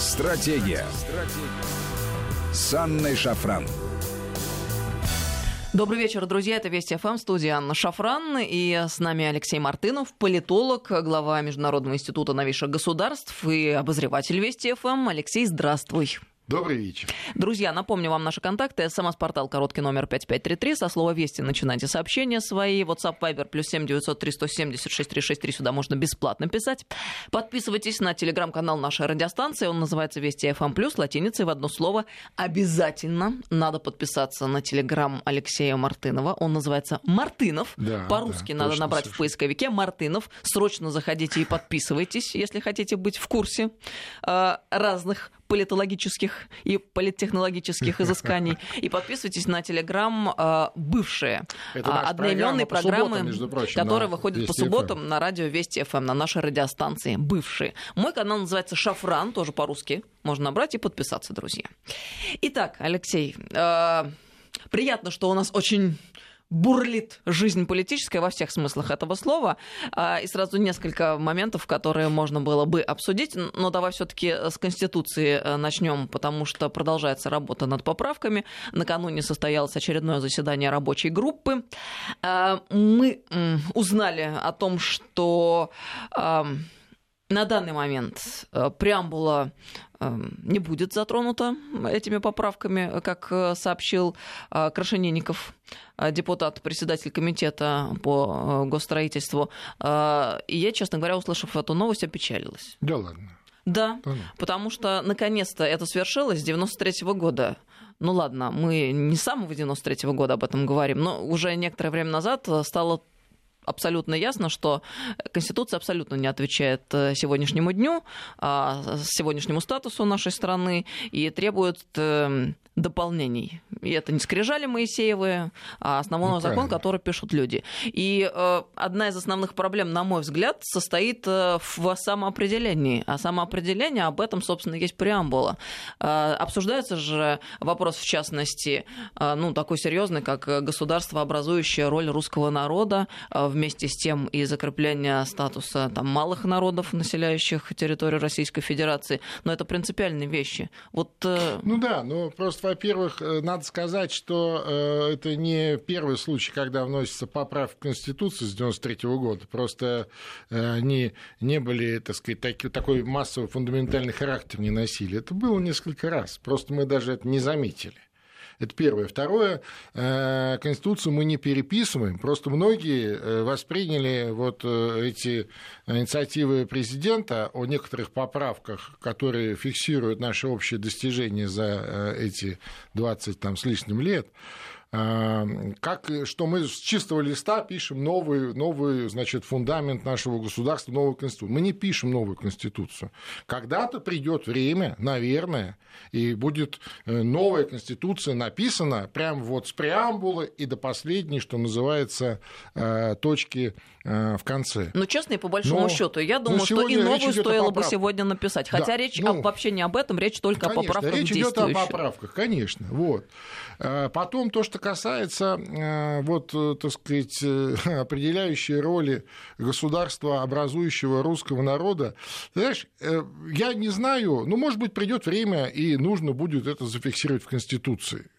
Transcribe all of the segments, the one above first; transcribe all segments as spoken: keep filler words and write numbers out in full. Стратегия с Анной Шафран. Добрый вечер, друзья. Это Вести ФМ, студия Анна Шафран. И с нами Алексей Мартынов, политолог, глава Международного института новейших государств и обозреватель Вести ФМ. Алексей, здравствуй. Добрый вечер. Друзья, напомню вам наши контакты. СМС-портал короткий номер пять пять три три. Со слова «Вести» начинайте сообщения свои. WhatsApp, Viber, плюс семь девятьсот три сто семьдесят шесть триста шестьдесят три. Сюда можно бесплатно писать. Подписывайтесь на телеграм-канал нашей радиостанции. Он называется «Вести ФМ+», латиницей в одно слово. Обязательно надо подписаться на телеграм Алексея Мартынова. Он называется «Мартынов». Да, по-русски да, надо набрать совершенно в поисковике «Мартынов». Срочно заходите и подписывайтесь, если хотите быть в курсе э, разных политологических и политтехнологических изысканий. И подписывайтесь на телеграм «Бывшие», одноименные программы, которые выходят по субботам на радио Вести ФМ, на нашей радиостанции «Бывшие». Мой канал называется «Шафран», тоже по-русски. Можно набрать и подписаться, друзья. Итак, Алексей, приятно, что у нас очень бурлит жизнь политическая во всех смыслах этого слова. И сразу несколько моментов, которые можно было бы обсудить. Но давай все-таки с Конституции начнем, потому что продолжается работа над поправками. Накануне состоялось очередное заседание рабочей группы. Мы узнали о том, что на данный момент преамбула не будет затронута этими поправками, как сообщил Крашенинников, депутат, председатель комитета по госстроительству. И я, честно говоря, услышав эту новость, опечалилась. Да ладно? Да, да. Потому что, наконец-то, это свершилось с девяносто третьего года. Ну ладно, мы не с самого девяносто третьего года об этом говорим, но уже некоторое время назад стало абсолютно ясно, что Конституция абсолютно не отвечает сегодняшнему дню, сегодняшнему статусу нашей страны и требует дополнений. И это не скрижали Моисеевы, а основной ну, закон, который пишут люди. И одна из основных проблем, на мой взгляд, состоит в самоопределении. А самоопределение, об этом, собственно, есть преамбула. Обсуждается же вопрос, в частности, ну, такой серьезный, как государство, образующее роль русского народа, вместе с тем и закрепление статуса там, малых народов, населяющих территорию Российской Федерации. Но это принципиальные вещи. Вот, э... Ну да, ну просто, во-первых, надо сказать, что э, это не первый случай, когда вносятся поправки в Конституцию с девяносто третьего года. Просто э, они не были, так сказать, таки, такой массовый фундаментальный характер не носили. Это было несколько раз. Просто мы даже это не заметили. Это первое. Второе, Конституцию мы не переписываем. Просто многие восприняли вот эти инициативы президента о некоторых поправках, которые фиксируют наши общие достижения за эти двадцать там, с лишним лет, как, что мы с чистого листа пишем новый, новый значит, фундамент нашего государства, новую конституцию. Мы не пишем новую конституцию. Когда-то придет время, наверное, и будет новая конституция написана прямо вот с преамбулы и до последней, что называется, точки в конце. Но честно и по большому но, счету, я думаю, что и новую стоило бы сегодня написать. Хотя да, речь ну, вообще не об этом, речь только конечно, о поправках речь действующих. Речь идет о поправках, конечно. Вот. Потом то, что касается вот, так сказать, определяющей роли государства, образующего русского народа, знаешь, я не знаю, ну, может быть, придет время, и нужно будет это зафиксировать в Конституции.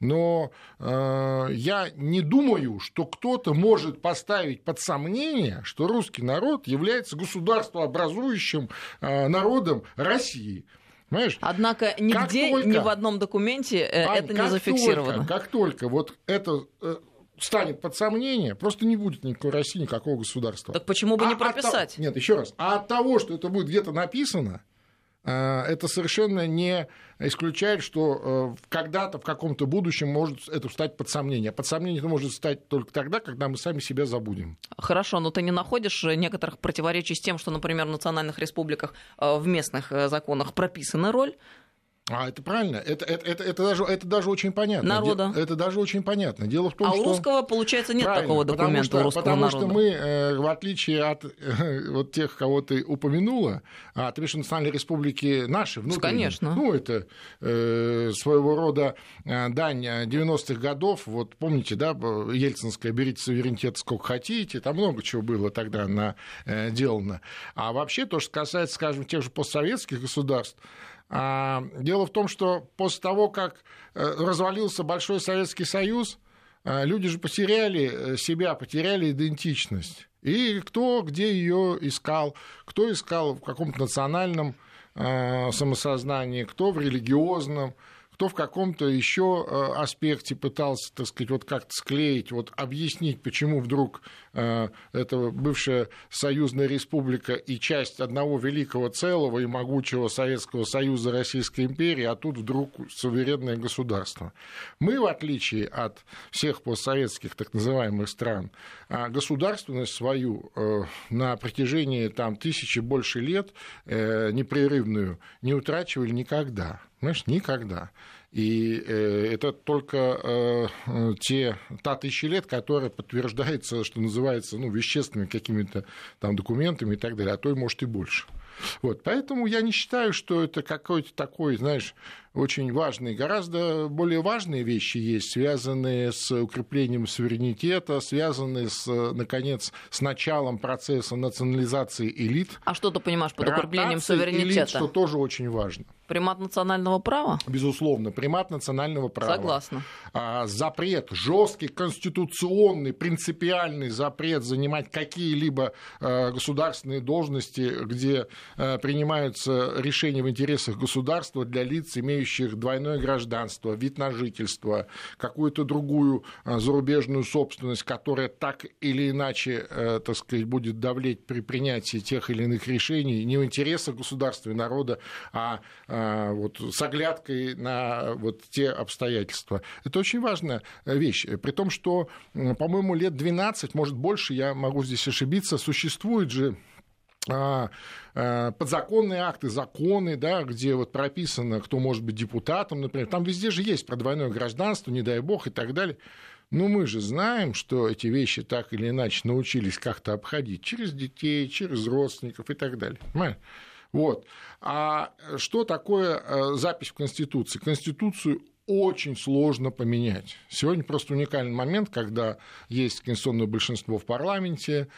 Но э, я не думаю, что кто-то может поставить под сомнение, что русский народ является государствообразующим э, народом России. Понимаешь? Однако нигде, только, ни в одном документе э, а, это не зафиксировано. Только, как только вот это э, станет под сомнение, просто не будет никакой России, никакого государства. Так почему бы а не прописать? От, нет, еще раз. А от того, что это будет где-то написано, это совершенно не исключает, что когда-то в каком-то будущем может это встать под сомнение. Под сомнение это может встать только тогда, когда мы сами себя забудем. Хорошо, но ты не находишь некоторых противоречий с тем, что, например, в национальных республиках в местных законах прописана роль? А, это правильно. Это, это, это, это, даже, это даже очень понятно. Народа. Это даже очень понятно. Дело в том, а что... у русского, получается, нет правильно, такого документа потому что, потому народа. Что мы, в отличие от вот тех, кого ты упомянула, а ты пишешь, национальные республики наши, внутренние. Конечно. Ну, это э, своего рода дань девяностых годов. Вот помните, да, Ельцинское, берите суверенитет сколько хотите. Там много чего было тогда наделано. А вообще, то, что касается, скажем, тех же постсоветских государств, Дело в том, что после того, как развалился большой Советский Союз, люди же потеряли себя, потеряли идентичность. И кто где ее искал, кто искал в каком-то национальном самосознании, кто в религиозном, кто в каком-то еще аспекте пытался, так сказать, вот как-то склеить, вот объяснить, почему вдруг эта бывшая союзная республика и часть одного великого целого и могучего Советского Союза, Российской империи, а тут вдруг суверенное государство. Мы, в отличие от всех постсоветских так называемых стран, государственность свою на протяжении там, тысячи больше лет непрерывную не утрачивали никогда. Знаешь, никогда. И э, это только э, те, та тысяча лет, которая подтверждается, что называется, ну, вещественными какими-то там документами и так далее, а то и, может, и больше. Вот. Поэтому я не считаю, что это какой-то такой, знаешь, очень важный. Гораздо более важные вещи есть, связанные с укреплением суверенитета, связанные, с, наконец, с началом процесса национализации элит. А что ты понимаешь под укреплением суверенитета? Элит, что тоже очень важно. Примат национального права? Безусловно, примат национального права. Согласна. А, запрет, жесткий конституционный, принципиальный запрет занимать какие-либо а, государственные должности, где принимаются решения в интересах государства для лиц, имеющих двойное гражданство, вид на жительство, какую-то другую зарубежную собственность, которая так или иначе, так сказать, будет давлеть при принятии тех или иных решений не в интересах государства и народа, а вот с оглядкой на вот те обстоятельства. Это очень важная вещь. При том, что, по-моему, лет двенадцать, может, больше, я могу здесь ошибиться, существует же подзаконные акты, законы, да, где вот прописано, кто может быть депутатом, например, там везде же есть про двойное гражданство, не дай бог и так далее. Но мы же знаем, что эти вещи так или иначе научились как-то обходить через детей, через родственников и так далее. Вот. А что такое запись в Конституции? Конституцию очень сложно поменять. Сегодня просто уникальный момент, когда есть конституционное большинство в парламенте,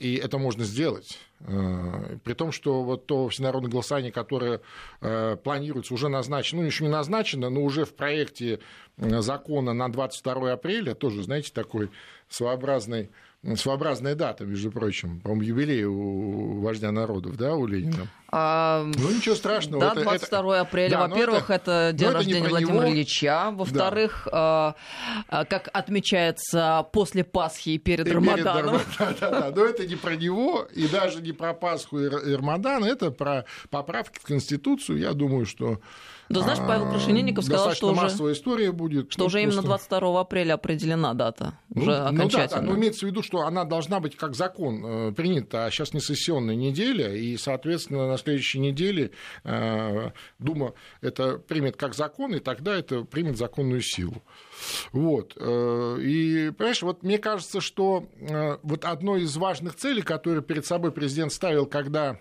и это можно сделать. При том, что вот то всенародное голосование, которое планируется, уже назначено, ну, еще не назначено, но уже в проекте закона на двадцать второе апреля, тоже, знаете, такой своеобразный, своеобразная дата, между прочим, по-моему, юбилей у вождя народов, да, у Ленина. А, ну, ничего страшного. Да, это, двадцать второе апреля, да, во-первых, это, это день рождения Владимира него. Ильича, во-вторых, да. э, как отмечается после Пасхи и перед и Рамаданом. Перед, да, да, да, но это не про него, и даже не про Пасху и Рамадан, это про поправки в Конституцию, я думаю, что... Да, знаешь, Павел Крашенинников сказал, что массовая уже, история будет, что ну, уже именно двадцать второго апреля определена дата, ну, уже окончательно. Ну, да, да, но имеется в виду, что она должна быть как закон э, принята, а сейчас не сессионная неделя, и, соответственно, на следующей неделе э, Дума это примет как закон, и тогда это примет законную силу. Вот. И, понимаешь, вот мне кажется, что вот одной из важных целей, которую перед собой президент ставил, когда...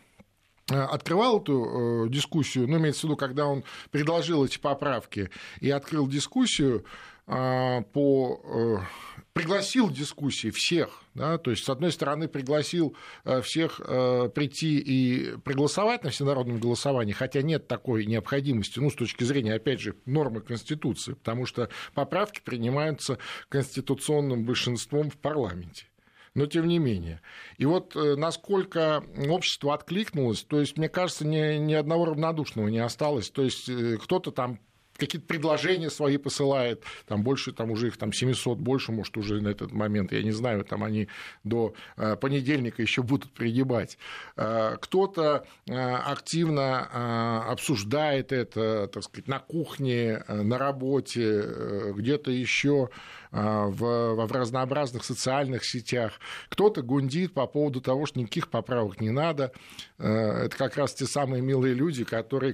открывал эту э, дискуссию, ну, имеется в виду, когда он предложил эти поправки и открыл дискуссию, э, по, э, пригласил в дискуссии всех, да, то есть, с одной стороны, пригласил всех э, прийти и проголосовать на всенародном голосовании, хотя нет такой необходимости, ну, с точки зрения, опять же, нормы Конституции, потому что поправки принимаются конституционным большинством в парламенте. Но тем не менее. И вот насколько общество откликнулось, то есть, мне кажется, ни, ни одного равнодушного не осталось. То есть, кто-то там какие-то предложения свои посылает, там больше, там уже их там семьсот, больше, может, уже на этот момент, я не знаю, там они до понедельника еще будут пригибать. Кто-то активно обсуждает это, так сказать, на кухне, на работе, где-то еще в, в разнообразных социальных сетях. Кто-то гундит по поводу того, что никаких поправок не надо. Это как раз те самые милые люди, которые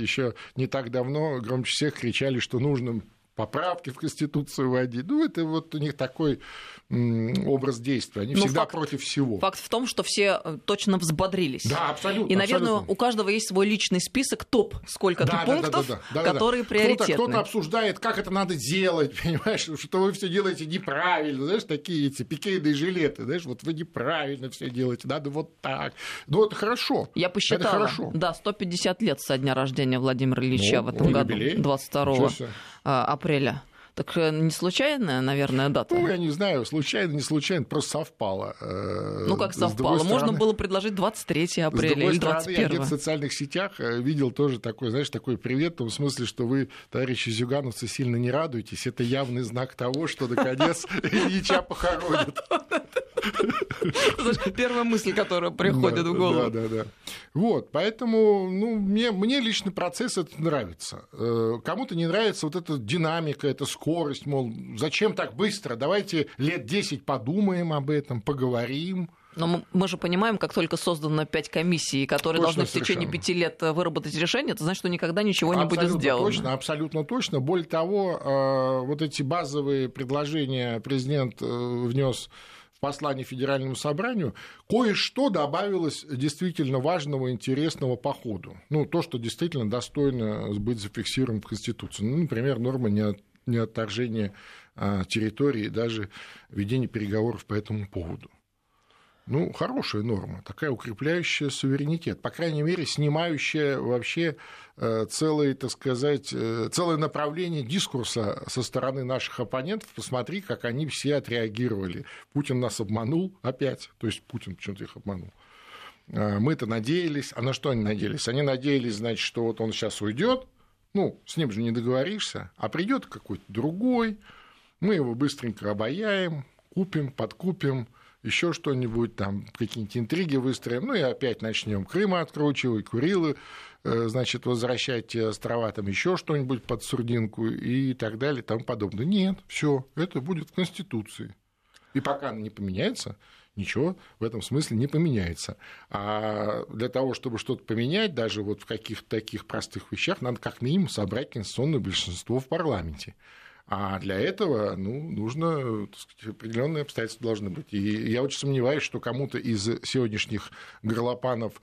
еще не так давно громче всех кричали, что нужно поправки в Конституцию вводить. Ну, это вот у них такой образ действия. Они Но всегда факт, против всего. Факт в том, что все точно взбодрились. Да, абсолютно. И, наверное, абсолютно. у каждого есть свой личный список топ сколько-то да, пунктов, да, да, да, да, которые да, да. приоритетны. Кто-то, кто-то обсуждает, как это надо делать, понимаешь, что вы все делаете неправильно, знаешь, такие эти пикейные жилеты, знаешь, вот вы неправильно все делаете, надо вот так. Ну, это хорошо. Я посчитала, это хорошо. Да, сто пятьдесят лет со дня рождения Владимира Ильича ну, в этом году, юбилей. двадцать второго апреля. Так не случайная, наверное, дата? Ну, я не знаю, случайно, не случайно, просто совпало. Ну, как совпало? Можно стороны, было предложить двадцать третьего апреля или двадцать первого. С другой стороны, я где-то в социальных сетях видел тоже такой, знаешь, такой привет, в том смысле, что вы, товарищи зюгановцы, сильно не радуетесь. Это явный знак того, что, наконец, Ильича похоронят. Первая мысль, которая приходит в голову. Да, да, да. Вот, поэтому, ну, мне, мне лично процесс этот нравится. Кому-то не нравится вот эта динамика, эта скорость, мол, зачем так быстро? Давайте лет десять подумаем об этом, поговорим. Но мы же понимаем, как только создано пять комиссий, которые точно должны в течение пяти лет выработать решение, это значит, что никогда ничего не абсолютно будет сделано. Точно, абсолютно точно. Более того, вот эти базовые предложения президент внес в послании Федеральному собранию, кое-что добавилось действительно важного, интересного по ходу. Ну, то, что действительно достойно быть зафиксировано в Конституции. Ну, например, норма не от неотторжение территории и даже ведение переговоров по этому поводу. Ну, хорошая норма, такая укрепляющая суверенитет, по крайней мере, снимающая вообще целое, так сказать, целое направление дискурса со стороны наших оппонентов. Посмотри, как они все отреагировали. Путин нас обманул опять, то есть Путин почему-то их обманул. Мы-то надеялись, а на что они надеялись? Они надеялись, значит, что вот он сейчас уйдет. Ну, с ним же не договоришься, а придет какой-то другой, мы его быстренько обаяем, купим, подкупим, еще что-нибудь там, какие-нибудь интриги выстроим, ну и опять начнем Крым откручивать, Курилы, значит, возвращать острова, там еще что-нибудь под сурдинку и так далее, и тому подобное. Нет, все, это будет в Конституции. И пока она не поменяется, ничего в этом смысле не поменяется. А для того, чтобы что-то поменять, даже вот в каких-то таких простых вещах, надо как минимум собрать конституционное большинство в парламенте. А для этого, ну, нужно, так сказать, определенные обстоятельства должны быть. И я очень сомневаюсь, что кому-то из сегодняшних горлопанов,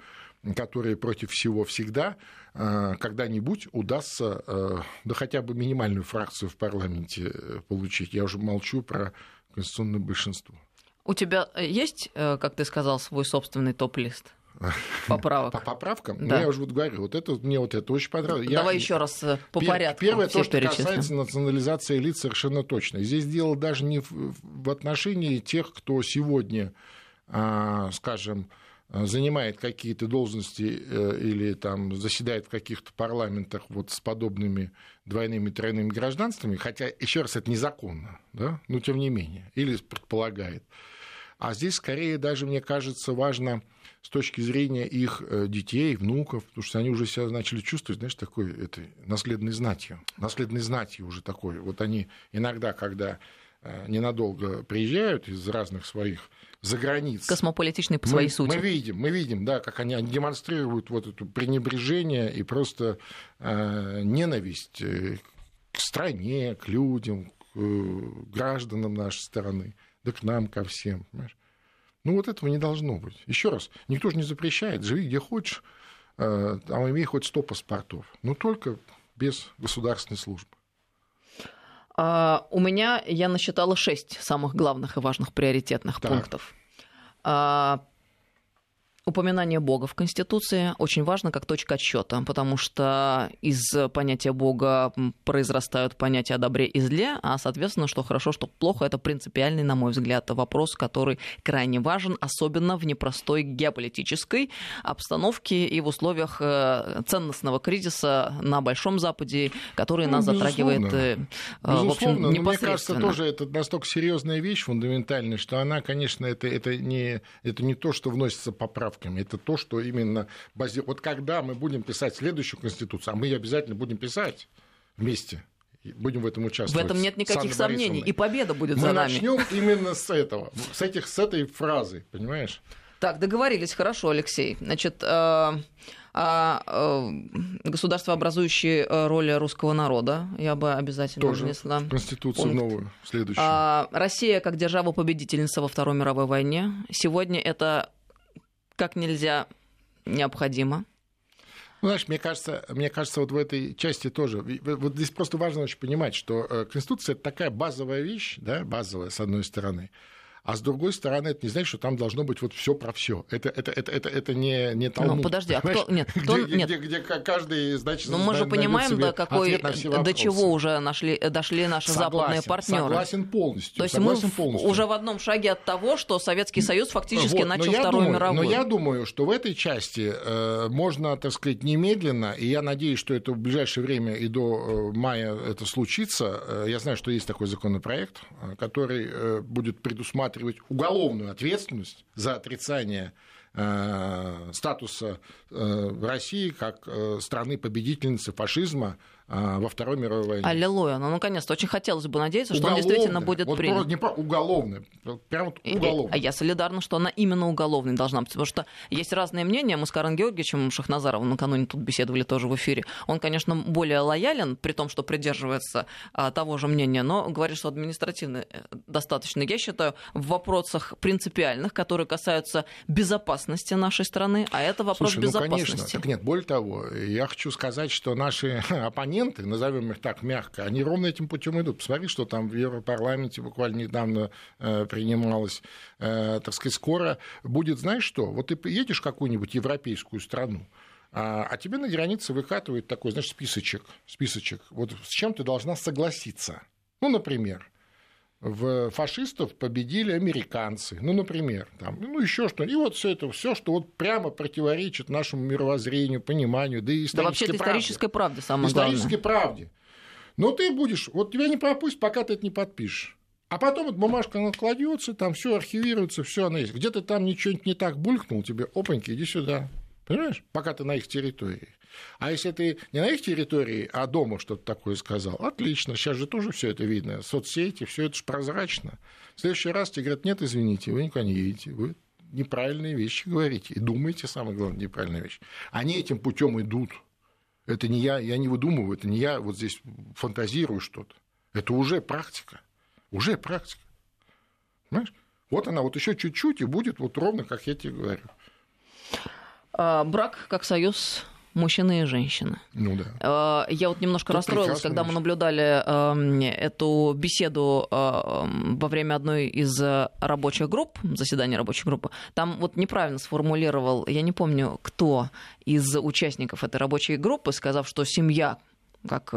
которые против всего всегда, когда-нибудь удастся, да хотя бы минимальную фракцию в парламенте получить. Я уже молчу про конституционное большинство. У тебя есть, как ты сказал, свой собственный топ-лист поправок? По поправкам? Да. Ну, я уже вот говорю, вот это, мне вот это очень понравилось. Давай я... еще раз по Пер... порядку. Первое, то, что касается национализации элит, совершенно точно. И здесь дело даже не в отношении тех, кто сегодня, скажем, занимает какие-то должности или там заседает в каких-то парламентах вот с подобными двойными, тройными гражданствами, хотя, еще раз, это незаконно, да? Но тем не менее, или предполагает. А здесь, скорее, даже, мне кажется, важно с точки зрения их детей, внуков, потому что они уже себя начали чувствовать, знаешь, такой этой наследной знатью. Наследной знатью уже такой. Вот они иногда, когда ненадолго приезжают из разных своих за границ. Космополитичный по своей мы, сути. Мы видим, мы видим, да, как они демонстрируют вот это пренебрежение и просто э, ненависть к стране, к людям, к э, гражданам нашей страны, да к нам, ко всем. Понимаешь? Ну вот этого не должно быть. Еще раз, никто же не запрещает, живи где хочешь, э, там имей хоть сто паспортов, но только без государственной службы. Uh, у меня, я насчитала шесть самых главных и важных приоритетных так. пунктов. Uh, упоминание Бога в Конституции очень важно как точка отсчета, потому что из понятия Бога произрастают понятия о добре и зле, а, соответственно, что хорошо, что плохо, это принципиальный, на мой взгляд, вопрос, который крайне важен, особенно в непростой геополитической обстановке и в условиях ценностного кризиса на Большом Западе, который ну, нас затрагивает, безусловно, в общем, непосредственно. Мне кажется, тоже это настолько серьезная вещь, фундаментальная, что она, конечно, это, это, не, это не то, что вносится поправка. Это то, что именно бази... Вот когда мы будем писать следующую Конституцию, а мы ее обязательно будем писать вместе, будем в этом участвовать. В этом нет никаких сомнений, и победа будет мы за нами. Мы начнем именно с этого, с, этих, с этой фразы, понимаешь? Так, договорились, хорошо, Алексей. Значит, э, государствообразующие роли русского народа. Я бы обязательно тоже внесла. Тоже в Конституцию пункт. Новую, следующую. Россия как держава-победительница во Второй мировой войне. Сегодня это как нельзя необходимо. Ну, знаешь, мне кажется, мне кажется, вот в этой части тоже, вот здесь просто важно очень понимать, что Конституция – это такая базовая вещь, да, базовая, с одной стороны, а с другой стороны, это не значит, что там должно быть вот все про все. Это, это, это, это, это не, не Талмуд. Ну, подожди, а кто... Нет, кто... Где, Нет. Где, где, где каждый, значит, ну, мы же понимаем, да, какой... до чего уже нашли, дошли наши согласен, западные партнеры. Согласен полностью. То есть согласен мы полностью. Уже в одном шаге от того, что Советский Союз фактически вот, начал Вторую думаю, мировую. Но я думаю, что в этой части э, можно, так сказать, немедленно, и я надеюсь, что это в ближайшее время и до э, мая это случится. Э, я знаю, что есть такой законопроект, э, который э, будет предусматривать уголовную ответственность за отрицание э, статуса э, России как э, страны-победительницы фашизма э, во Второй мировой войне. Аллилуйя. Ну, наконец-то. Очень хотелось бы надеяться, уголовная, что он действительно будет вот принят. Не про, уголовная. Прям вот уголовная. Я солидарна, что она именно уголовной должна быть. Потому что есть разные мнения. Мы с Карам Георгиевичем Шахназаровым накануне тут беседовали тоже в эфире. Он, конечно, более лоялен, при том, что придерживается а, того же мнения, но говорит, что административно достаточно. Я считаю, в вопросах принципиальных, которые касаются безопасности нашей страны, а это вопрос Слушай, безопасности. Ну, конечно. Так нет, более того, я хочу сказать, что наши оппоненты, назовем их так мягко, они ровно этим путем идут. Посмотри, что там в Европарламенте буквально недавно э, принималось. Э, так сказать, скоро будет, знаешь что, вот ты едешь в какую-нибудь европейскую страну, а, а тебе на границе выкатывают такой, знаешь, списочек, списочек, вот с чем ты должна согласиться. Ну, например, в фашистов победили американцы, ну, например, там, ну, еще что-нибудь. И вот все это, все, что вот прямо противоречит нашему мировоззрению, пониманию, да и исторической да вообще правде. исторической правде, самое исторической главное. правде. Но ты будешь, вот тебя не пропустят, пока ты это не подпишешь. А потом эта бумажка накладется, там все архивируется, все она есть. Где-то там ничего не так булькнул, тебе опаньки, иди сюда. Понимаешь? Пока ты на их территории. А если ты не на их территории, а дома что-то такое сказал, отлично, сейчас же тоже все это видно. Соцсети, все это же прозрачно. В следующий раз тебе говорят: нет, извините, вы никуда не едете, вы неправильные вещи говорите. И думаете, самое главное, неправильные вещи. Они этим путем идут. Это не я, я не выдумываю, это не я вот здесь фантазирую что-то. Это уже практика. Уже практика. Понимаешь? Вот она вот еще чуть-чуть и будет вот ровно, как я тебе говорю. А, брак как союз мужчины и женщины. Ну да. Я вот немножко Тут расстроилась, когда мы наблюдали э, эту беседу э, во время одной из рабочих групп, заседания рабочей группы. Там вот неправильно сформулировал, я не помню, кто из участников этой рабочей группы, сказав, что семья как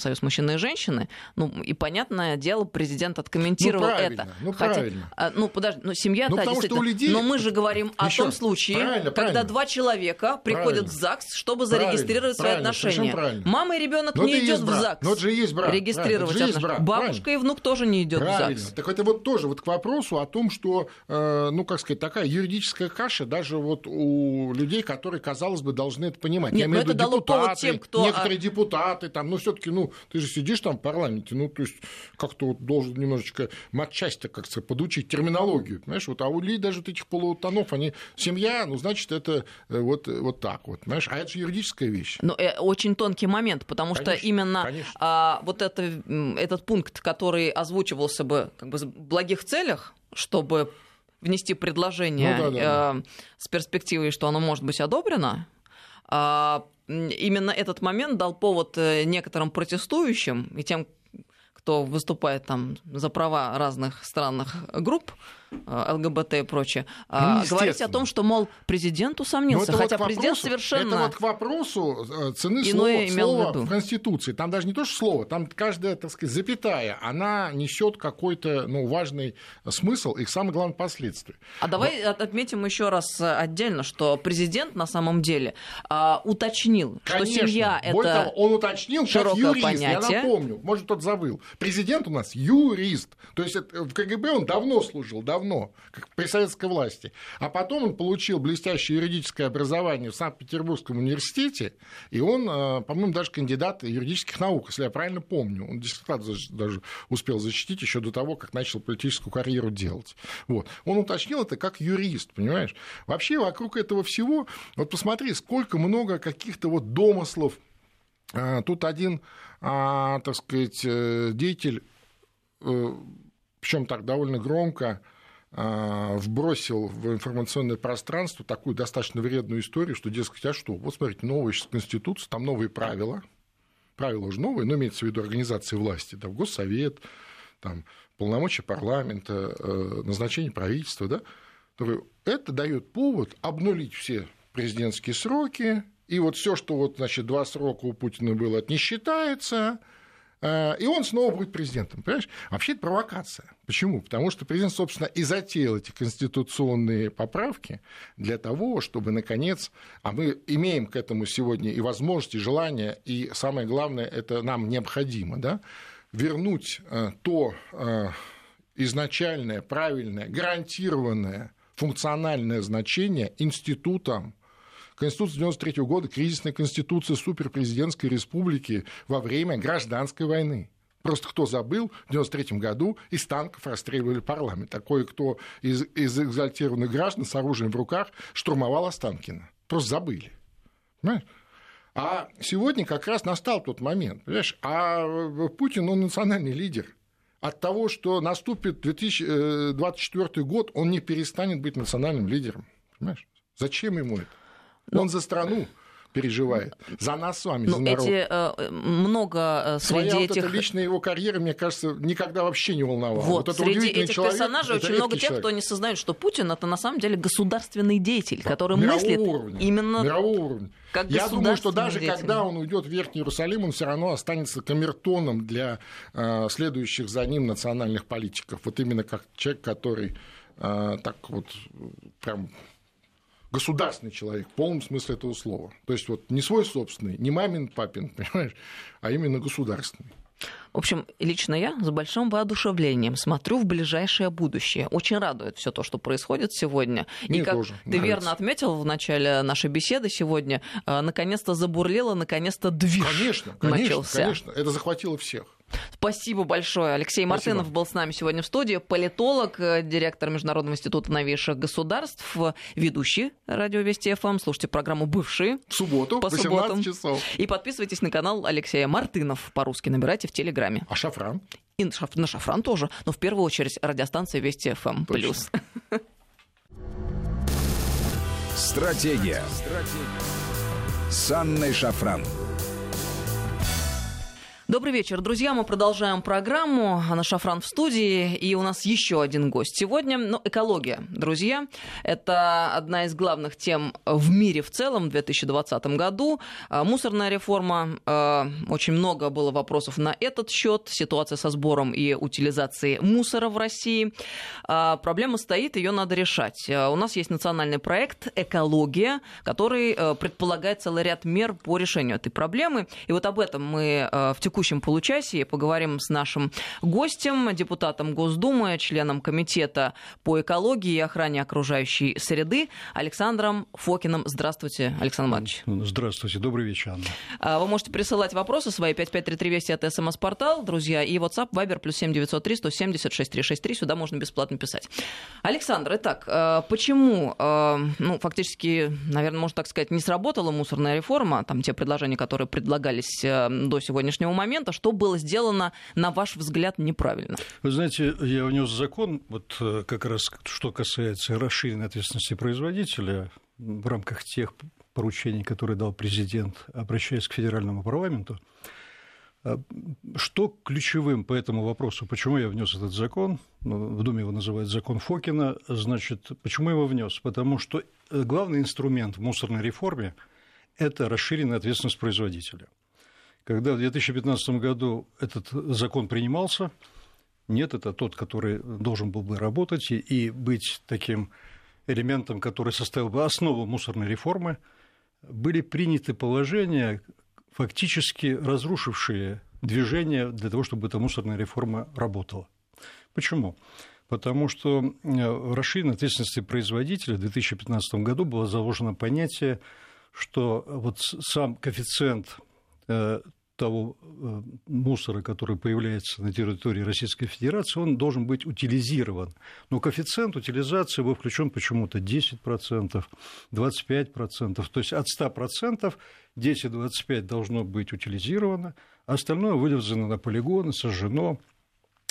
союз мужчины и женщины, ну, и, понятное дело, президент откомментировал ну, это. Ну, Хотя, правильно. Ну, подожди, ну, семья, ну, да, действительно. Людей... Но мы же говорим о Еще. том случае, правильно, когда правильно. два человека приходят правильно. в ЗАГС, чтобы правильно. зарегистрировать правильно. свои отношения. Мама и ребенок не идет в ЗАГС. Но это же есть брак. Регистрировать же есть брак. Бабушка правильно. и внук тоже не идет в ЗАГС. Так это вот тоже вот к вопросу о том, что, э, ну, как сказать, такая юридическая каша даже вот у людей, которые, казалось бы, должны это понимать. Нет, Я имею в виду депутаты, тем, кто... некоторые депутаты, там, но все-таки, ну, ты же сидишь там в парламенте, ну, то есть, как-то вот должен немножечко матчасть-то как-то подучить терминологию, понимаешь, вот, а у людей даже вот этих полутонов, они, семья, ну, значит, это вот, вот так вот, понимаешь, а это же юридическая вещь. Ну, очень тонкий момент, потому конечно, что именно а, вот это, этот пункт, который озвучивался бы как бы в благих целях, чтобы внести предложение ну, да, да, э, да. с перспективой, что оно может быть одобрено, а, именно этот момент дал повод некоторым протестующим и тем, кто выступает там за права разных странных групп, ЛГБТ и прочее, ну, говорить о том, что, мол, президент усомнился, хотя вот президент вопросу, совершенно... Это вот к вопросу цены слова, слова в, в Конституции. Там даже не то, что слово, там каждая, так сказать, запятая, она несет какой-то ну, важный смысл и, самое главное, последствия. А Но... давай отметим еще раз отдельно, что президент на самом деле а, уточнил, Конечно. что семья — это широкое понятие. Он уточнил, как юрист, понятие. я напомню, может, тот забыл. Президент у нас юрист, то есть в КГБ он давно служил, давно. давно, как при советской власти. А потом он получил блестящее юридическое образование в Санкт-Петербургском университете, и он, по-моему, даже кандидат юридических наук, если я правильно помню. Он диссертат даже успел защитить еще до того, как начал политическую карьеру делать. Вот. Он уточнил это как юрист, понимаешь? Вообще вокруг этого всего, вот посмотри, сколько много каких-то вот домыслов. Тут один, так сказать, деятель, причем так довольно громко, вбросил в информационное пространство такую достаточно вредную историю, что, дескать, а что? Вот смотрите, новая конституция, там новые правила. Правила уже новые, но имеется в виду организации власти. Да, в Госсовет, там, полномочия парламента, назначение правительства. Да? Это дает повод обнулить все президентские сроки. И вот все, что вот, значит, два срока у Путина было, это не считается, и он снова будет президентом. Понимаешь? Вообще это провокация. Почему? Потому что президент, собственно, и затеял эти конституционные поправки для того, чтобы, наконец, а мы имеем к этому сегодня и возможности, и желание, и самое главное, это нам необходимо, да, вернуть то изначальное, правильное, гарантированное функциональное значение институтам. Конституция девяносто третьего года, кризисная конституция суперпрезидентской республики во время гражданской войны. Просто кто забыл, в девяносто третьем году из танков расстреливали парламент. А кое-кто из, из экзальтированных граждан с оружием в руках штурмовал Останкино. Просто забыли. Понимаешь? А сегодня как раз настал тот момент. Понимаешь? А Путин, он национальный лидер. От того, что наступит две тысячи двадцать четвёртый год, он не перестанет быть национальным лидером. Понимаешь? Зачем ему это? Он за страну переживает, за нас с вами, но за народ. Эти, много среди Своя этих... Вот эта личная его карьера, мне кажется, никогда вообще не волновала. Вот, вот среди этих человек, персонажей очень много тех, человек. Кто не сознает, что Путин – это на самом деле государственный деятель, да, который мыслит уровня, именно как государственный. Я думаю, что даже деятель. Когда он уйдет в Верхний Иерусалим, он все равно останется камертоном для э, следующих за ним национальных политиков. Вот именно как человек, который э, так вот прям... Государственный человек, в полном смысле этого слова. То есть вот не свой собственный, не мамин, папин, понимаешь, а именно государственный. В общем, лично я с большим воодушевлением смотрю в ближайшее будущее. Очень радует все то, что происходит сегодня. Мне и как тоже ты нравится. Верно отметил в начале нашей беседы сегодня, наконец-то забурлило, наконец-то движ конечно, конечно, начался. Конечно, это захватило всех. Спасибо большое. Алексей Спасибо. Мартынов был с нами сегодня в студии. Политолог, директор Международного института новейших государств, ведущий радио Вести ФМ. Слушайте программу «Бывшие». В субботу, по восемнадцать субботам. Часов. И подписывайтесь на канал Алексея Мартынов. По-русски набирайте в Телеграме. А Шафран? И на Шаф... на Шафран тоже. Но в первую очередь радиостанция Вести ФМ. Плюс. Стратегия. Стратегия. С Анной Шафран. Добрый вечер, друзья. Мы продолжаем программу. Анна Шафран в студии. И у нас еще один гость сегодня. Ну, экология, друзья. Это одна из главных тем в мире в целом в две тысячи двадцатом году. Мусорная реформа. Очень много было вопросов на этот счет. Ситуация со сбором и утилизацией мусора в России. Проблема стоит, ее надо решать. У нас есть национальный проект «Экология», который предполагает целый ряд мер по решению этой проблемы. И вот об этом мы в текущем В текущем получасе поговорим с нашим гостем, депутатом Госдумы, членом Комитета по экологии и охране окружающей среды Александром Фокиным. Здравствуйте, Александр Иванович. Здравствуйте, добрый вечер, Анна. Вы можете присылать вопросы свои пять пять три три Вести, это СМС-портал, друзья, и WhatsApp, Viber, плюс семь девятьсот три сто семьдесят шесть триста шестьдесят три, сюда можно бесплатно писать. Александр, итак, почему, ну, фактически, наверное, можно так сказать, не сработала мусорная реформа, там те предложения, которые предлагались до сегодняшнего момента, что было сделано, на ваш взгляд, неправильно? Вы знаете, я внес закон, вот как раз что касается расширенной ответственности производителя в рамках тех поручений, которые дал президент, обращаясь к федеральному парламенту. Что ключевым по этому вопросу, почему я внес этот закон, в Думе его называют закон Фокина, значит, почему я его внес? Потому что главный инструмент в мусорной реформе – это расширенная ответственность производителя. Когда в две тысячи пятнадцатом году этот закон принимался, нет, это тот, который должен был бы работать и быть таким элементом, который составил бы основу мусорной реформы, были приняты положения, фактически разрушившие движение для того, чтобы эта мусорная реформа работала. Почему? потому что в расширенной ответственности производителя в две тысячи пятнадцатом году было заложено понятие, что вот сам коэффициент того мусора, который появляется на территории Российской Федерации, он должен быть утилизирован. Но коэффициент утилизации был включен почему-то десять процентов, двадцать пять процентов. То есть от ста процентов десять-двадцать пять процентов должно быть утилизировано, а остальное вывезено на полигоны, сожжено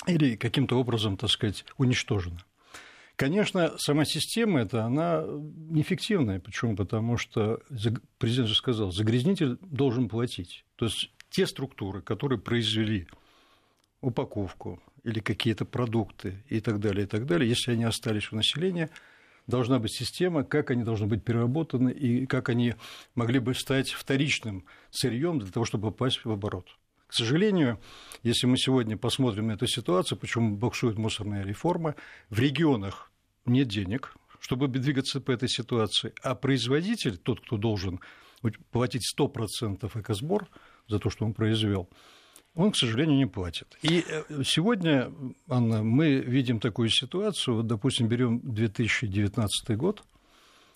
или каким-то образом, так сказать, уничтожено. Конечно, сама система эта, она неэффективная. Почему? Потому что, президент же сказал, загрязнитель должен платить. То есть те структуры, которые произвели упаковку или какие-то продукты и так далее, и так далее, если они остались у населения, должна быть система, как они должны быть переработаны и как они могли бы стать вторичным сырьем для того, чтобы попасть в оборот. К сожалению, если мы сегодня посмотрим на эту ситуацию, почему буксует мусорная реформа, в регионах нет денег, чтобы двигаться по этой ситуации, а производитель, тот, кто должен платить сто процентов экосбор за то, что он произвел, он, к сожалению, не платит. И сегодня, Анна, мы видим такую ситуацию, вот, допустим, берем две тысячи девятнадцатый год,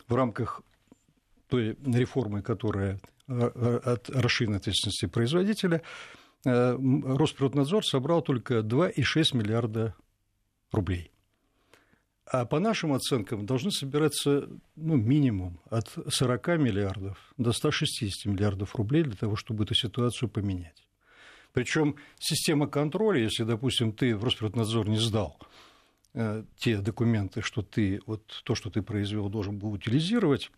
в рамках той реформы, которая от расширенной ответственности производителя, Росприроднадзор собрал только два целых шесть десятых миллиарда рублей. А по нашим оценкам должны собираться, ну, минимум от сорока миллиардов до ста шестидесяти миллиардов рублей для того, чтобы эту ситуацию поменять. Причем система контроля, если, допустим, ты в Росприроднадзор не сдал э, те документы, что ты, вот то, что ты произвел, должен был утилизировать,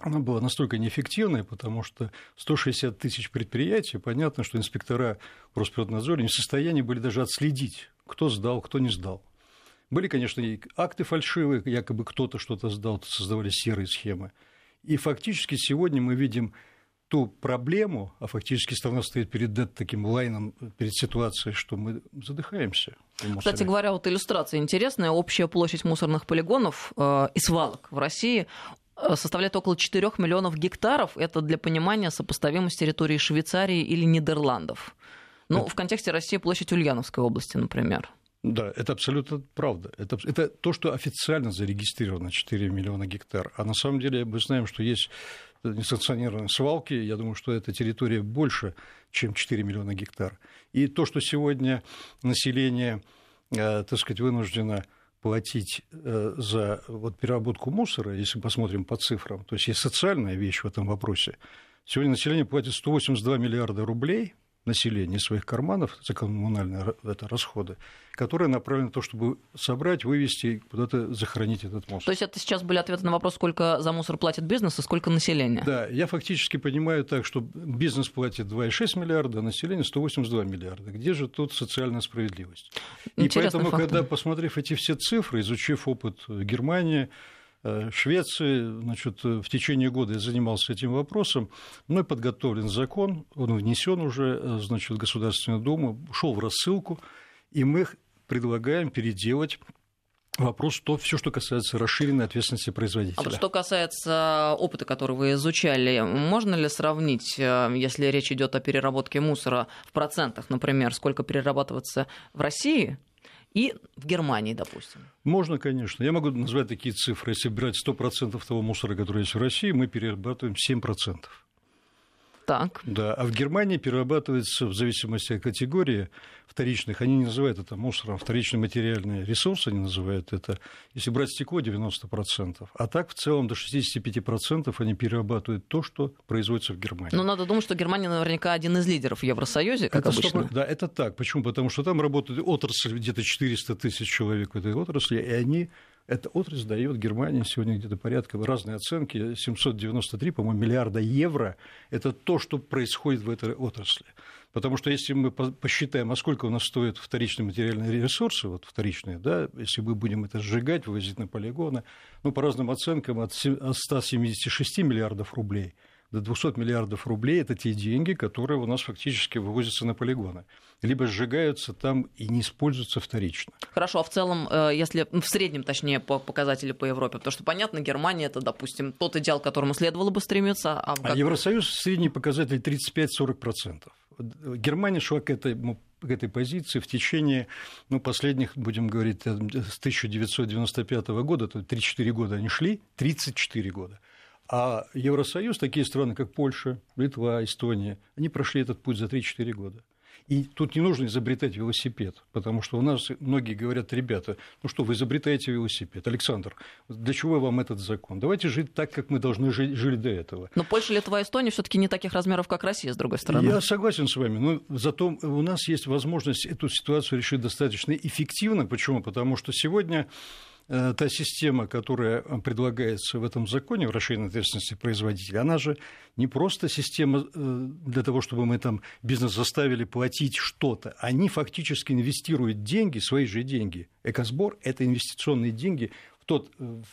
она была настолько неэффективной, потому что сто шестьдесят тысяч предприятий, понятно, что инспектора Росприроднадзора не в состоянии были даже отследить, кто сдал, кто не сдал. Были, конечно, и акты фальшивые, якобы кто-то что-то сдал, создавали серые схемы. И фактически сегодня мы видим ту проблему, а фактически страна стоит перед таким лайном, перед ситуацией, что мы задыхаемся. Кстати говоря, вот иллюстрация интересная. Общая площадь мусорных полигонов и свалок в России – составляет около четырёх миллионов гектаров. Это для понимания сопоставимо с территорией Швейцарии или Нидерландов. Ну, это... в контексте России площадь Ульяновской области, например. Да, это абсолютно правда. Это, это то, что официально зарегистрировано четыре миллиона гектар. А на самом деле мы знаем, что есть несанкционированные свалки. Я думаю, что эта территория больше, чем четыре миллиона гектар. И то, что сегодня население, э, так сказать, вынуждено платить за вот переработку мусора, если посмотрим по цифрам, то есть есть социальная вещь в этом вопросе. Сегодня население платит сто восемьдесят два миллиарда рублей население своих карманов за коммунальные это, расходы, которые направлены на то, чтобы собрать, вывести и куда-то захоронить этот мусор. То есть это сейчас были ответы на вопрос, сколько за мусор платит бизнес и сколько население? Да, я фактически понимаю так, что бизнес платит два целых шесть десятых миллиарда, а население сто восемьдесят два миллиарда. Где же тут социальная справедливость? Интересный и поэтому, факт. Когда, посмотрев эти все цифры, изучив опыт Германии, Швеции, значит, в течение года я занимался этим вопросом, мной подготовлен закон, он внесен уже, значит, в Государственную Думу, шел в рассылку, и мы предлагаем переделать вопрос, то все, что касается расширенной ответственности производителя. А вот что касается опыта, который вы изучали, можно ли сравнить, если речь идет о переработке мусора в процентах, например, сколько перерабатывается в России? И в Германии, допустим. Можно, конечно. Я могу назвать такие цифры. Если брать сто процентов того мусора, который есть в России, мы перерабатываем семь процентов. Так. Да. А в Германии перерабатывается, в зависимости от категории вторичных, они не называют это мусором, вторичные материальные ресурсы они называют это. Если брать стекло, девяносто процентов. А так, в целом, до шестидесяти пяти процентов они перерабатывают то, что производится в Германии. Но надо думать, что Германия наверняка один из лидеров в Евросоюзе, как это обычно. сто процентов, да, это так. Почему? Потому что там работают отрасль, где-то четыреста тысяч человек в этой отрасли, и они... Эта отрасль дает Германии сегодня где-то порядка, разные оценки, семьсот девяносто три, по-моему, миллиарда евро. Это то, что происходит в этой отрасли. Потому что если мы посчитаем, а сколько у нас стоят вторичные материальные ресурсы, вот вторичные, да, если мы будем это сжигать, вывозить на полигоны, ну, по разным оценкам, от ста семидесяти шести миллиардов рублей до двухсот миллиардов рублей – это те деньги, которые у нас фактически вывозятся на полигоны. Либо сжигаются там и не используются вторично. Хорошо, а в целом, если в среднем, точнее, по показателю по Европе, потому что, понятно, Германия – это, допустим, тот идеал, к которому следовало бы стремиться. А, а Европейский Союз – средний показатель тридцать пять-сорок процентов. Германия шла к этому этой позиции в течение, ну, последних, будем говорить, с тысяча девятьсот девяносто пятого года, то тридцать четыре года они шли, тридцать четыре года. А Евросоюз, такие страны, как Польша, Литва, Эстония, они прошли этот путь за три-четыре года. И тут не нужно изобретать велосипед, потому что у нас многие говорят: ребята, ну что, вы изобретаете велосипед? Александр, для чего вам этот закон? Давайте жить так, как мы должны жить, жили до этого. Но Польша, Литва, Эстония все-таки не таких размеров, как Россия, с другой стороны. Я согласен с вами, но зато у нас есть возможность эту ситуацию решить достаточно эффективно. Почему? Потому что сегодня та система, которая предлагается в этом законе, в расширенной ответственности производителя, она же не просто система для того, чтобы мы там бизнес заставили платить что-то. Они фактически инвестируют деньги, свои же деньги. Экосбор – это инвестиционные денги в тот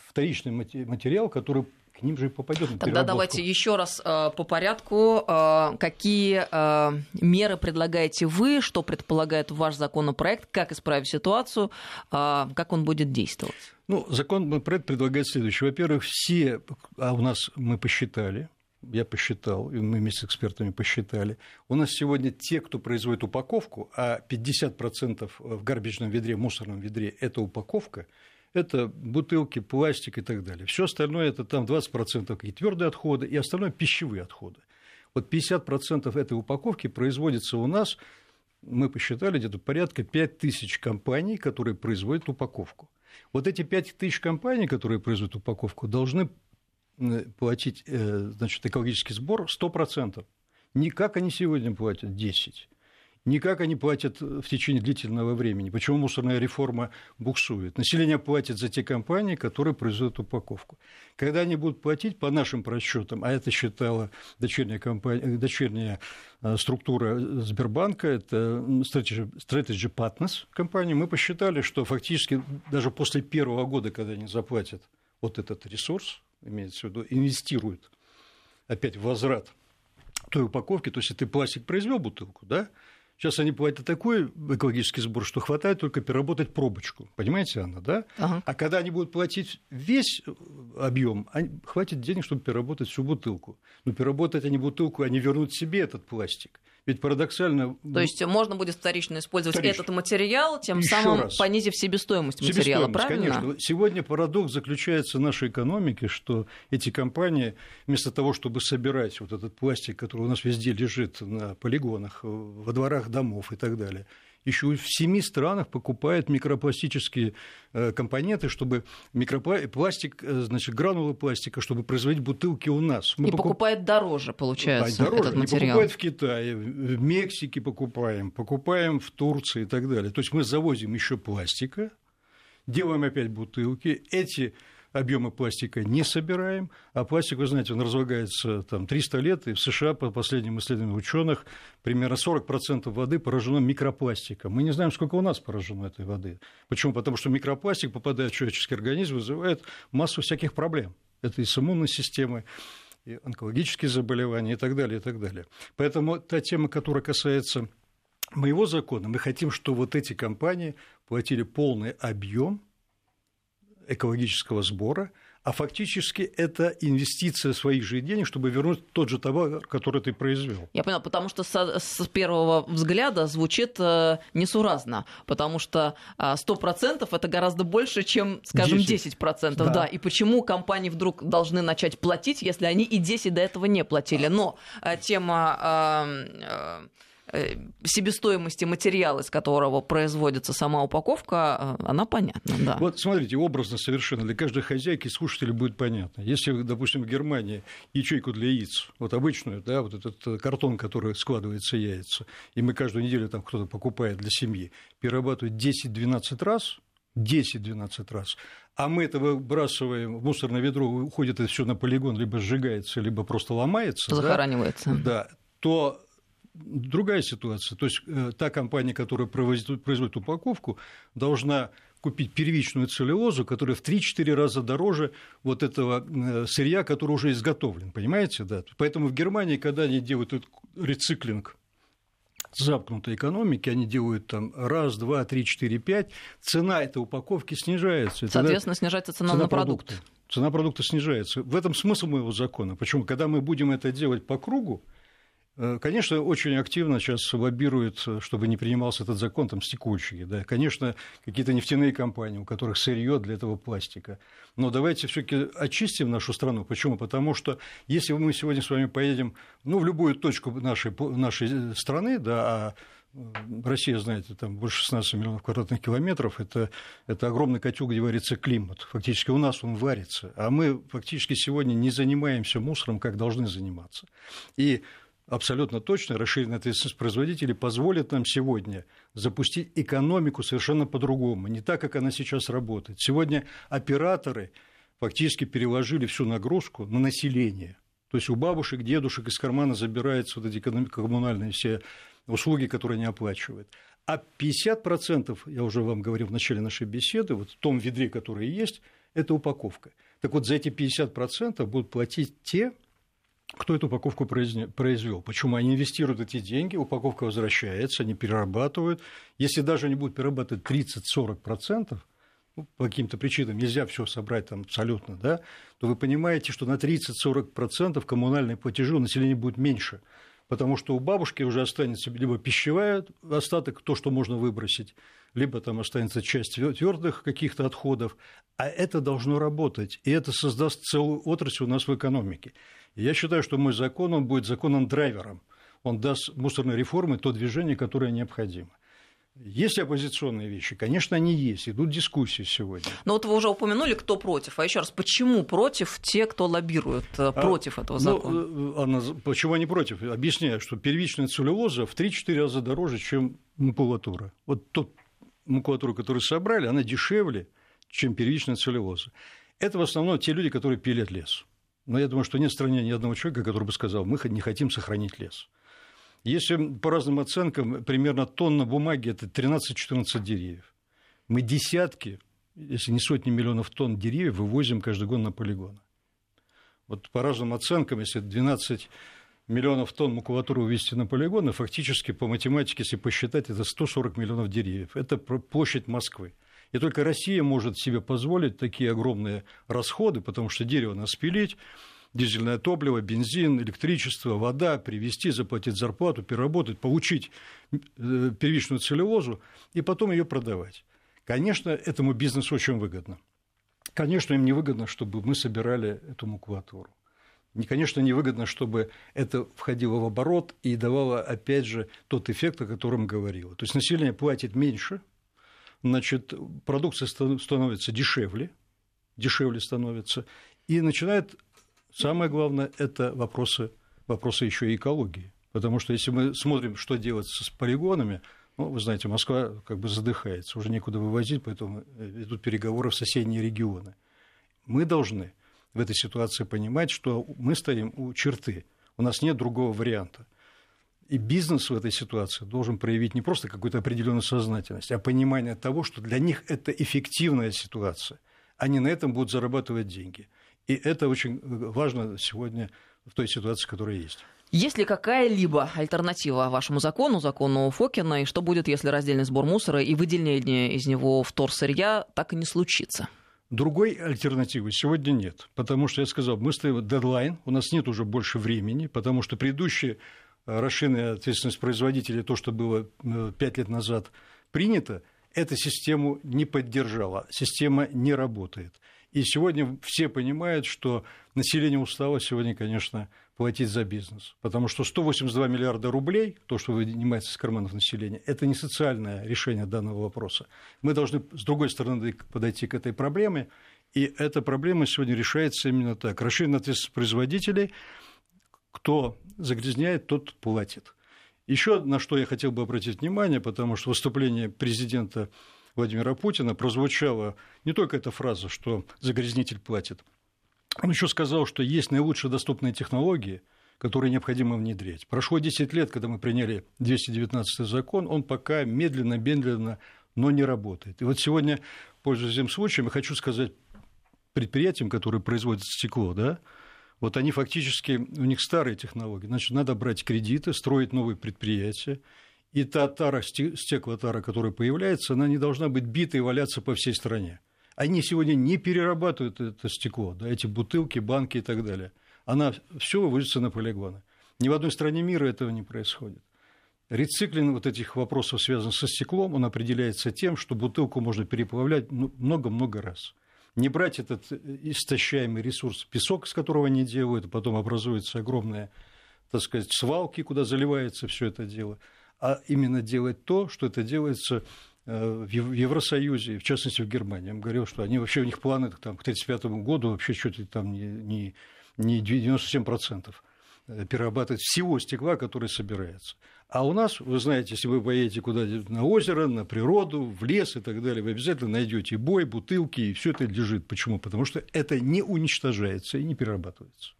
вторичный материал, который к ним же и попадет на переработку. Тогда давайте еще раз э, по порядку. Э, какие э, меры предлагаете вы, что предполагает ваш законопроект, как исправить ситуацию, э, как он будет действовать? Ну, законопроект предлагает следующее. Во-первых, все, а у нас мы посчитали, я посчитал, и мы вместе с экспертами посчитали, у нас сегодня те, кто производит упаковку, а пятьдесят процентов в гарбичном ведре, в мусорном ведре – это упаковка, это бутылки, пластик и так далее. Все остальное – это там двадцать процентов какие-то твердые отходы, и остальное – пищевые отходы. Вот пятьдесят процентов этой упаковки производится у нас, мы посчитали, где-то порядка пять тысяч компаний, которые производят упаковку. Вот эти пять тысяч компаний, которые производят упаковку, должны платить, значит, экологический сбор сто процентов. Не как они сегодня платят, десять процентов. Никак они платят в течение длительного времени. Почему мусорная реформа буксует? Население платит за те компании, которые производят упаковку. Когда они будут платить, по нашим просчетам, а это считала дочерняя, компания, дочерняя структура Сбербанка, это Strategy, Strategy Partners компания, мы посчитали, что фактически даже после первого года, когда они заплатят вот этот ресурс, имеется в виду, инвестируют опять в возврат той упаковки, то есть ты пластик произвел бутылку, да? Сейчас они платят такой экологический сбор, что хватает только переработать пробочку. Понимаете, Анна, да? Ага. А когда они будут платить весь объем, хватит денег, чтобы переработать всю бутылку. Но переработать они бутылку, они вернут себе этот пластик. Ведь парадоксально... То есть можно будет вторично использовать вторично. этот материал, тем Еще самым раз. понизив себестоимость материала, себестоимость, правильно? Конечно. Сегодня парадокс заключается в нашей экономике, что эти компании, вместо того, чтобы собирать вот этот пластик, который у нас везде лежит на полигонах, во дворах домов и так далее, еще в семи странах покупают микропластические компоненты, чтобы микропластик, значит, гранулы пластика, чтобы производить бутылки у нас. Мы и покуп... покупают дороже, получается, а, дороже. этот материал. И покупают в Китае, в Мексике покупаем, покупаем в Турции и так далее. То есть мы завозим еще пластика, делаем опять бутылки, эти объемы пластика не собираем, а пластик, вы знаете, он разлагается там триста лет, и в США, по последним исследованиям ученых, примерно сорок процентов воды поражено микропластиком. Мы не знаем, сколько у нас поражено этой воды. Почему? Потому что микропластик, попадая в человеческий организм, вызывает массу всяких проблем. Это и с иммунной системой, и онкологические заболевания, и так далее, и так далее. Поэтому та тема, которая касается моего закона, мы хотим, чтобы вот эти компании платили полный объем экологического сбора, а фактически это инвестиция своих же денег, чтобы вернуть тот же товар, который ты произвел. Я поняла, потому что со, с первого взгляда звучит э, несуразно, потому что э, сто процентов это гораздо больше, чем, скажем, десять процентов. десять процентов да. Да. И почему компании вдруг должны начать платить, если они и десять процентов до этого не платили? Но э, тема... Э, э, себестоимости материала, из которого производится сама упаковка, она понятна, да. Вот смотрите, образно совершенно для каждой хозяйки и слушателя будет понятно. Если, допустим, в Германии ячейку для яиц, вот обычную, да, вот этот картон, который складывается яйца, и мы каждую неделю там кто-то покупает для семьи, перерабатывают десять-двенадцать раз, десять-двенадцать раз, а мы это выбрасываем в мусорное ведро, уходит это все на полигон, либо сжигается, либо просто ломается. Захоранивается. Да, да, то... Другая ситуация, то есть та компания, которая производит упаковку, должна купить первичную целлюлозу, которая в три-четыре раза дороже вот этого сырья, который уже изготовлен, понимаете, да? Поэтому в Германии, когда они делают этот рециклинг замкнутой экономики, они делают там раз, два, три, четыре, пять, цена этой упаковки снижается. Соответственно, снижается цена, цена на продукты. продукты. Цена продукта снижается. В этом смысл моего закона. Почему? Когда мы будем это делать по кругу, Конечно, очень активно сейчас лоббируют, чтобы не принимался этот закон, там, стекольщики, да, конечно, какие-то нефтяные компании, у которых сырье для этого пластика. Но давайте все-таки очистим нашу страну. Почему? Потому что если мы сегодня с вами поедем, ну, в любую точку нашей, нашей страны, да, а Россия, знаете, там больше шестнадцати миллионов квадратных километров, это, это огромный котел, где варится климат. Фактически у нас он варится, а мы фактически сегодня не занимаемся мусором, как должны заниматься. И абсолютно точно расширенная ответственность производителей позволит нам сегодня запустить экономику совершенно по-другому, не так, как она сейчас работает. Сегодня операторы фактически переложили всю нагрузку на население. То есть у бабушек, дедушек из кармана забираются вот эти коммунальные все услуги, которые они оплачивают. А пятьдесят процентов, я уже вам говорил в начале нашей беседы, вот в том ведре, которое есть, это упаковка. Так вот за эти пятьдесят процентов будут платить те, кто эту упаковку произвел. Почему? Они инвестируют эти деньги, упаковка возвращается, они перерабатывают. Если даже они будут перерабатывать тридцать-сорок процентов, ну, по каким-то причинам нельзя все собрать там абсолютно, да, то вы понимаете, что на тридцать-сорок процентов коммунальные платежи у населения будет меньше. Потому что у бабушки уже останется либо пищевая остаток, то, что можно выбросить, либо там останется часть твердых каких-то отходов. А это должно работать, и это создаст целую отрасль у нас в экономике. И я считаю, что мой закон, он будет законом-драйвером. Он даст мусорной реформе то движение, которое необходимо. Есть оппозиционные вещи, конечно, они есть, идут дискуссии сегодня. Но вот вы уже упомянули, кто против, а еще раз, почему против те, кто лоббирует а, против этого закона? Ну, Анна, почему они против? Объясняю, что первичная целлюлоза в три-четыре раза дороже, чем макулатура. Вот ту макулатуру, которую собрали, она дешевле, чем первичная целлюлоза. Это в основном те люди, которые пилят лес. Но я думаю, что нет в стране ни одного человека, который бы сказал, мы не хотим сохранить лес. Если по разным оценкам, примерно тонна бумаги – это тринадцать-четырнадцать деревьев. Мы десятки, если не сотни миллионов тонн деревьев вывозим каждый год на полигоны. Вот по разным оценкам, если двенадцать миллионов тонн макулатуры увезти на полигоны, фактически по математике, если посчитать, это сто сорок миллионов деревьев. Это площадь Москвы. И только Россия может себе позволить такие огромные расходы, потому что дерево надо спилить, дизельное топливо, бензин, электричество, вода, привезти, заплатить зарплату, переработать, получить первичную целлюлозу и потом ее продавать. Конечно, этому бизнесу очень выгодно. Конечно, им невыгодно, чтобы мы собирали эту макулатуру. Конечно, невыгодно, чтобы это входило в оборот и давало, опять же, тот эффект, о котором говорила. То есть население платит меньше, значит, продукция становится дешевле, дешевле становится, и начинает... Самое главное – это вопросы, вопросы еще и экологии. Потому что если мы смотрим, что делать с полигонами, ну, вы знаете, Москва как бы задыхается, уже некуда вывозить, поэтому идут переговоры в соседние регионы. Мы должны в этой ситуации понимать, что мы стоим у черты, у нас нет другого варианта. И бизнес в этой ситуации должен проявить не просто какую-то определенную сознательность, а понимание того, что для них это эффективная ситуация. Они на этом будут зарабатывать деньги. И это очень важно сегодня в той ситуации, которая есть. Есть ли какая-либо альтернатива вашему закону, закону Фокина, и что будет, если раздельный сбор мусора и выделение из него вторсырья так и не случится? Другой альтернативы сегодня нет, потому что, я сказал, мы стоим дедлайн, у нас нет уже больше времени, потому что предыдущая расширенная ответственность производителей, то, что было пять лет назад принято, эту систему не поддержала, система не работает. И сегодня все понимают, что население устало сегодня, конечно, платить за бизнес. Потому что сто восемьдесят два миллиарда рублей, то, что вынимается из карманов населения, это не социальное решение данного вопроса. Мы должны, с другой стороны, подойти к этой проблеме. И эта проблема сегодня решается именно так. Расширенная ответственность производителей. Кто загрязняет, тот платит. Еще на что я хотел бы обратить внимание, потому что выступление президента Владимира Путина прозвучала не только эта фраза, что загрязнитель платит. Он еще сказал, что есть наилучшие доступные технологии, которые необходимо внедрять. Прошло десять лет, когда мы приняли двести девятнадцатый закон, он пока медленно-медленно, но не работает. И вот сегодня, пользуясь этим случаем, я хочу сказать предприятиям, которые производят стекло, да, вот они фактически, у них старые технологии, значит, надо брать кредиты, строить новые предприятия. И та тара, стеклотара, которая появляется, она не должна быть битой и валяться по всей стране. Они сегодня не перерабатывают это стекло, да, эти бутылки, банки и так далее. Она все вывозится на полигоны. Ни в одной стране мира этого не происходит. Рециклинг вот этих вопросов связан со стеклом, он определяется тем, что бутылку можно переплавлять много-много раз. Не брать этот истощаемый ресурс песок, с которого они делают, потом образуются огромные, так сказать, свалки, куда заливается все это дело, а именно делать то, что это делается в Евросоюзе, в частности, в Германии. Я говорил, что они вообще, у них планы там, к тридцать пятому году вообще чуть ли там не, не, не девяносто семь процентов перерабатывать всего стекла, которое собирается. А у нас, вы знаете, если вы поедете куда-нибудь на озеро, на природу, в лес и так далее, вы обязательно найдете бой, бутылки, и все это лежит. Почему? Потому что это не уничтожается и не перерабатывается.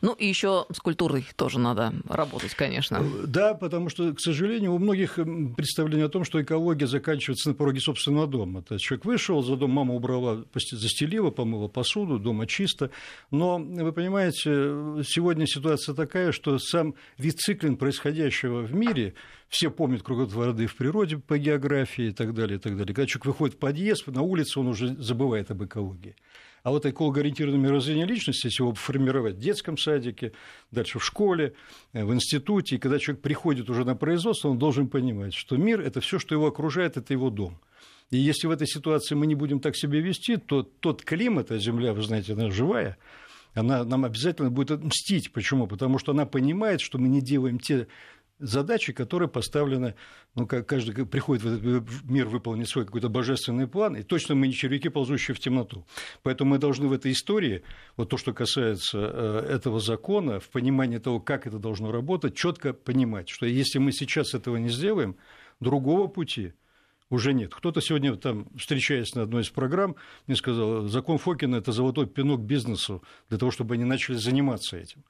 Ну, и еще с культурой тоже надо работать, конечно. Да, потому что, к сожалению, у многих представление о том, что экология заканчивается на пороге собственного дома. То есть человек вышел за дом, мама убрала, застелила, помыла посуду, дома чисто. Но, вы понимаете, сегодня ситуация такая, что сам рециклинг происходящего в мире, все помнят кругозор воды в природе по географии и так далее, и так далее. Когда человек выходит в подъезд, на улицу, он уже забывает об экологии. А вот эколого-ориентированное мировоззрение личности, если его формировать в детском садике, дальше в школе, в институте, и когда человек приходит уже на производство, он должен понимать, что мир – это все, что его окружает, это его дом. И если в этой ситуации мы не будем так себя вести, то тот климат, а Земля, вы знаете, она живая, она нам обязательно будет мстить. Почему? Потому что она понимает, что мы не делаем те задачи, которые поставлены, ну, как каждый приходит в этот мир выполнить свой какой-то божественный план, и точно мы не червяки, ползущие в темноту. Поэтому мы должны в этой истории, вот то, что касается этого закона, в понимании того, как это должно работать, четко понимать, что если мы сейчас этого не сделаем, другого пути уже нет. Кто-то сегодня, там, встречаясь на одной из программ, мне сказал, закон Фокина – это золотой пинок бизнесу для того, чтобы они начали заниматься этим.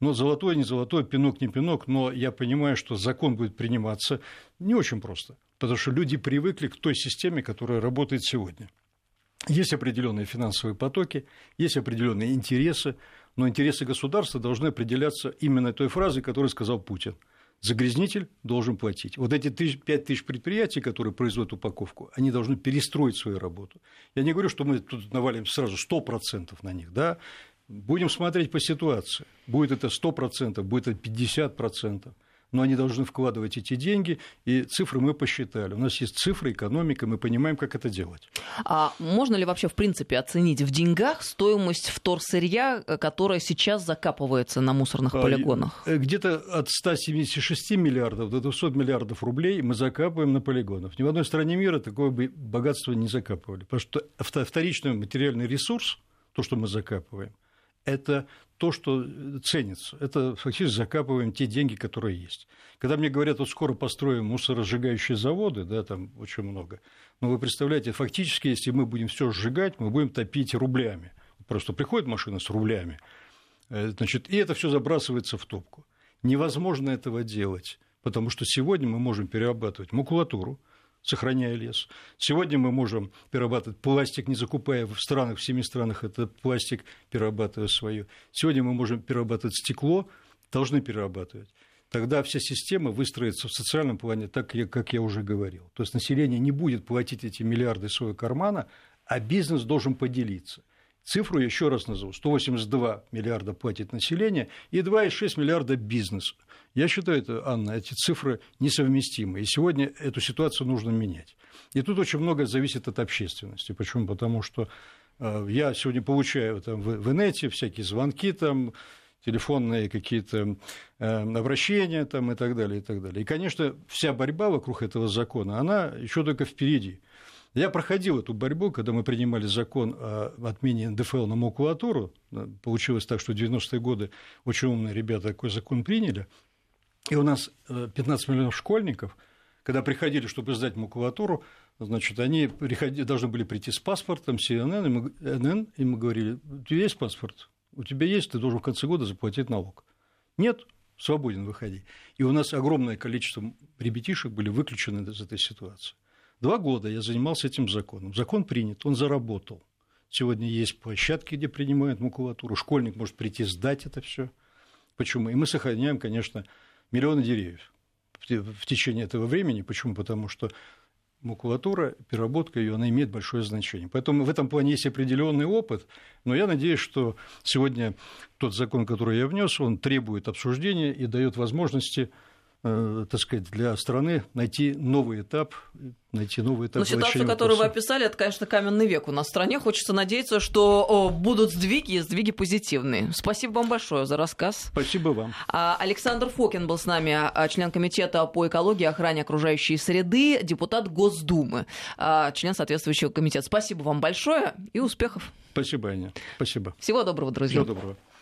Но золотой, не золотой, пинок, не пинок, но я понимаю, что закон будет приниматься не очень просто, потому что люди привыкли к той системе, которая работает сегодня. Есть определенные финансовые потоки, есть определенные интересы, но интересы государства должны определяться именно той фразой, которую сказал Путин. Загрязнитель должен платить. Вот эти пять тысяч предприятий, которые производят упаковку, они должны перестроить свою работу. Я не говорю, что мы тут навалим сразу сто процентов на них, да, будем смотреть по ситуации. Будет это сто процентов, будет это пятьдесят процентов. Но они должны вкладывать эти деньги, и цифры мы посчитали. У нас есть цифры, экономика, мы понимаем, как это делать. А можно ли вообще, в принципе, оценить в деньгах стоимость вторсырья, которая сейчас закапывается на мусорных полигонах? Где-то от ста семидесяти шести миллиардов до двухсот миллиардов рублей мы закапываем на полигонах. Ни в одной стране мира такое бы богатство не закапывали. Потому что вторичный материальный ресурс, то, что мы закапываем, это то, что ценится. Это фактически закапываем те деньги, которые есть. Когда мне говорят, вот скоро построим мусоросжигающие заводы, да, там очень много. Но вы представляете, фактически, если мы будем все сжигать, мы будем топить рублями. Просто приходит машина с рублями, значит, и это все забрасывается в топку. Невозможно этого делать, потому что сегодня мы можем перерабатывать макулатуру, сохраняя лес. Сегодня мы можем перерабатывать пластик, не закупая в странах, в семи странах этот пластик, перерабатывая свое. Сегодня мы можем перерабатывать стекло, должны перерабатывать. Тогда вся система выстроится в социальном плане так, как я уже говорил. То есть население не будет платить эти миллиарды своего кармана, а бизнес должен поделиться. Цифру я еще раз назову. сто восемьдесят два миллиарда платит население и два и шесть миллиарда бизнес. Я считаю, это, Анна, эти цифры несовместимы. И сегодня эту ситуацию нужно менять. И тут очень многое зависит от общественности. Почему? Потому что я сегодня получаю там, в инете всякие звонки, там, телефонные какие-то обращения там, и так далее, и так далее. И, конечно, вся борьба вокруг этого закона, она еще только впереди. Я проходил эту борьбу, когда мы принимали закон о отмене эн дэ эф эл на макулатуру. Получилось так, что в девяностые годы очень умные ребята такой закон приняли. И у нас пятнадцать миллионов школьников, когда приходили, чтобы сдать макулатуру, значит, они приходили, должны были прийти с паспортом, с эн эн, и мы говорили, у тебя есть паспорт? У тебя есть, ты должен в конце года заплатить налог. Нет, свободен, выходи. И у нас огромное количество ребятишек были выключены из этой ситуации. Два года я занимался этим законом. Закон принят, он заработал. Сегодня есть площадки, где принимают макулатуру. Школьник может прийти сдать это все. Почему? И мы сохраняем, конечно, миллионы деревьев в течение этого времени. Почему? Потому что макулатура, переработка ее, она имеет большое значение. Поэтому в этом плане есть определенный опыт, но я надеюсь, что сегодня тот закон, который я внес, он требует обсуждения и дает возможности, так сказать, для страны найти новый этап, найти новый этап. Но ситуацию, которую вы описали, это, конечно, каменный век у нас в стране. Хочется надеяться, что будут сдвиги, сдвиги позитивные. Спасибо вам большое за рассказ. Спасибо вам. Александр Фокин был с нами, член комитета по экологии, охране окружающей среды, депутат Госдумы, член соответствующего комитета. Спасибо вам большое и успехов. Спасибо, Аня. Спасибо. Всего доброго, друзья. Всего доброго.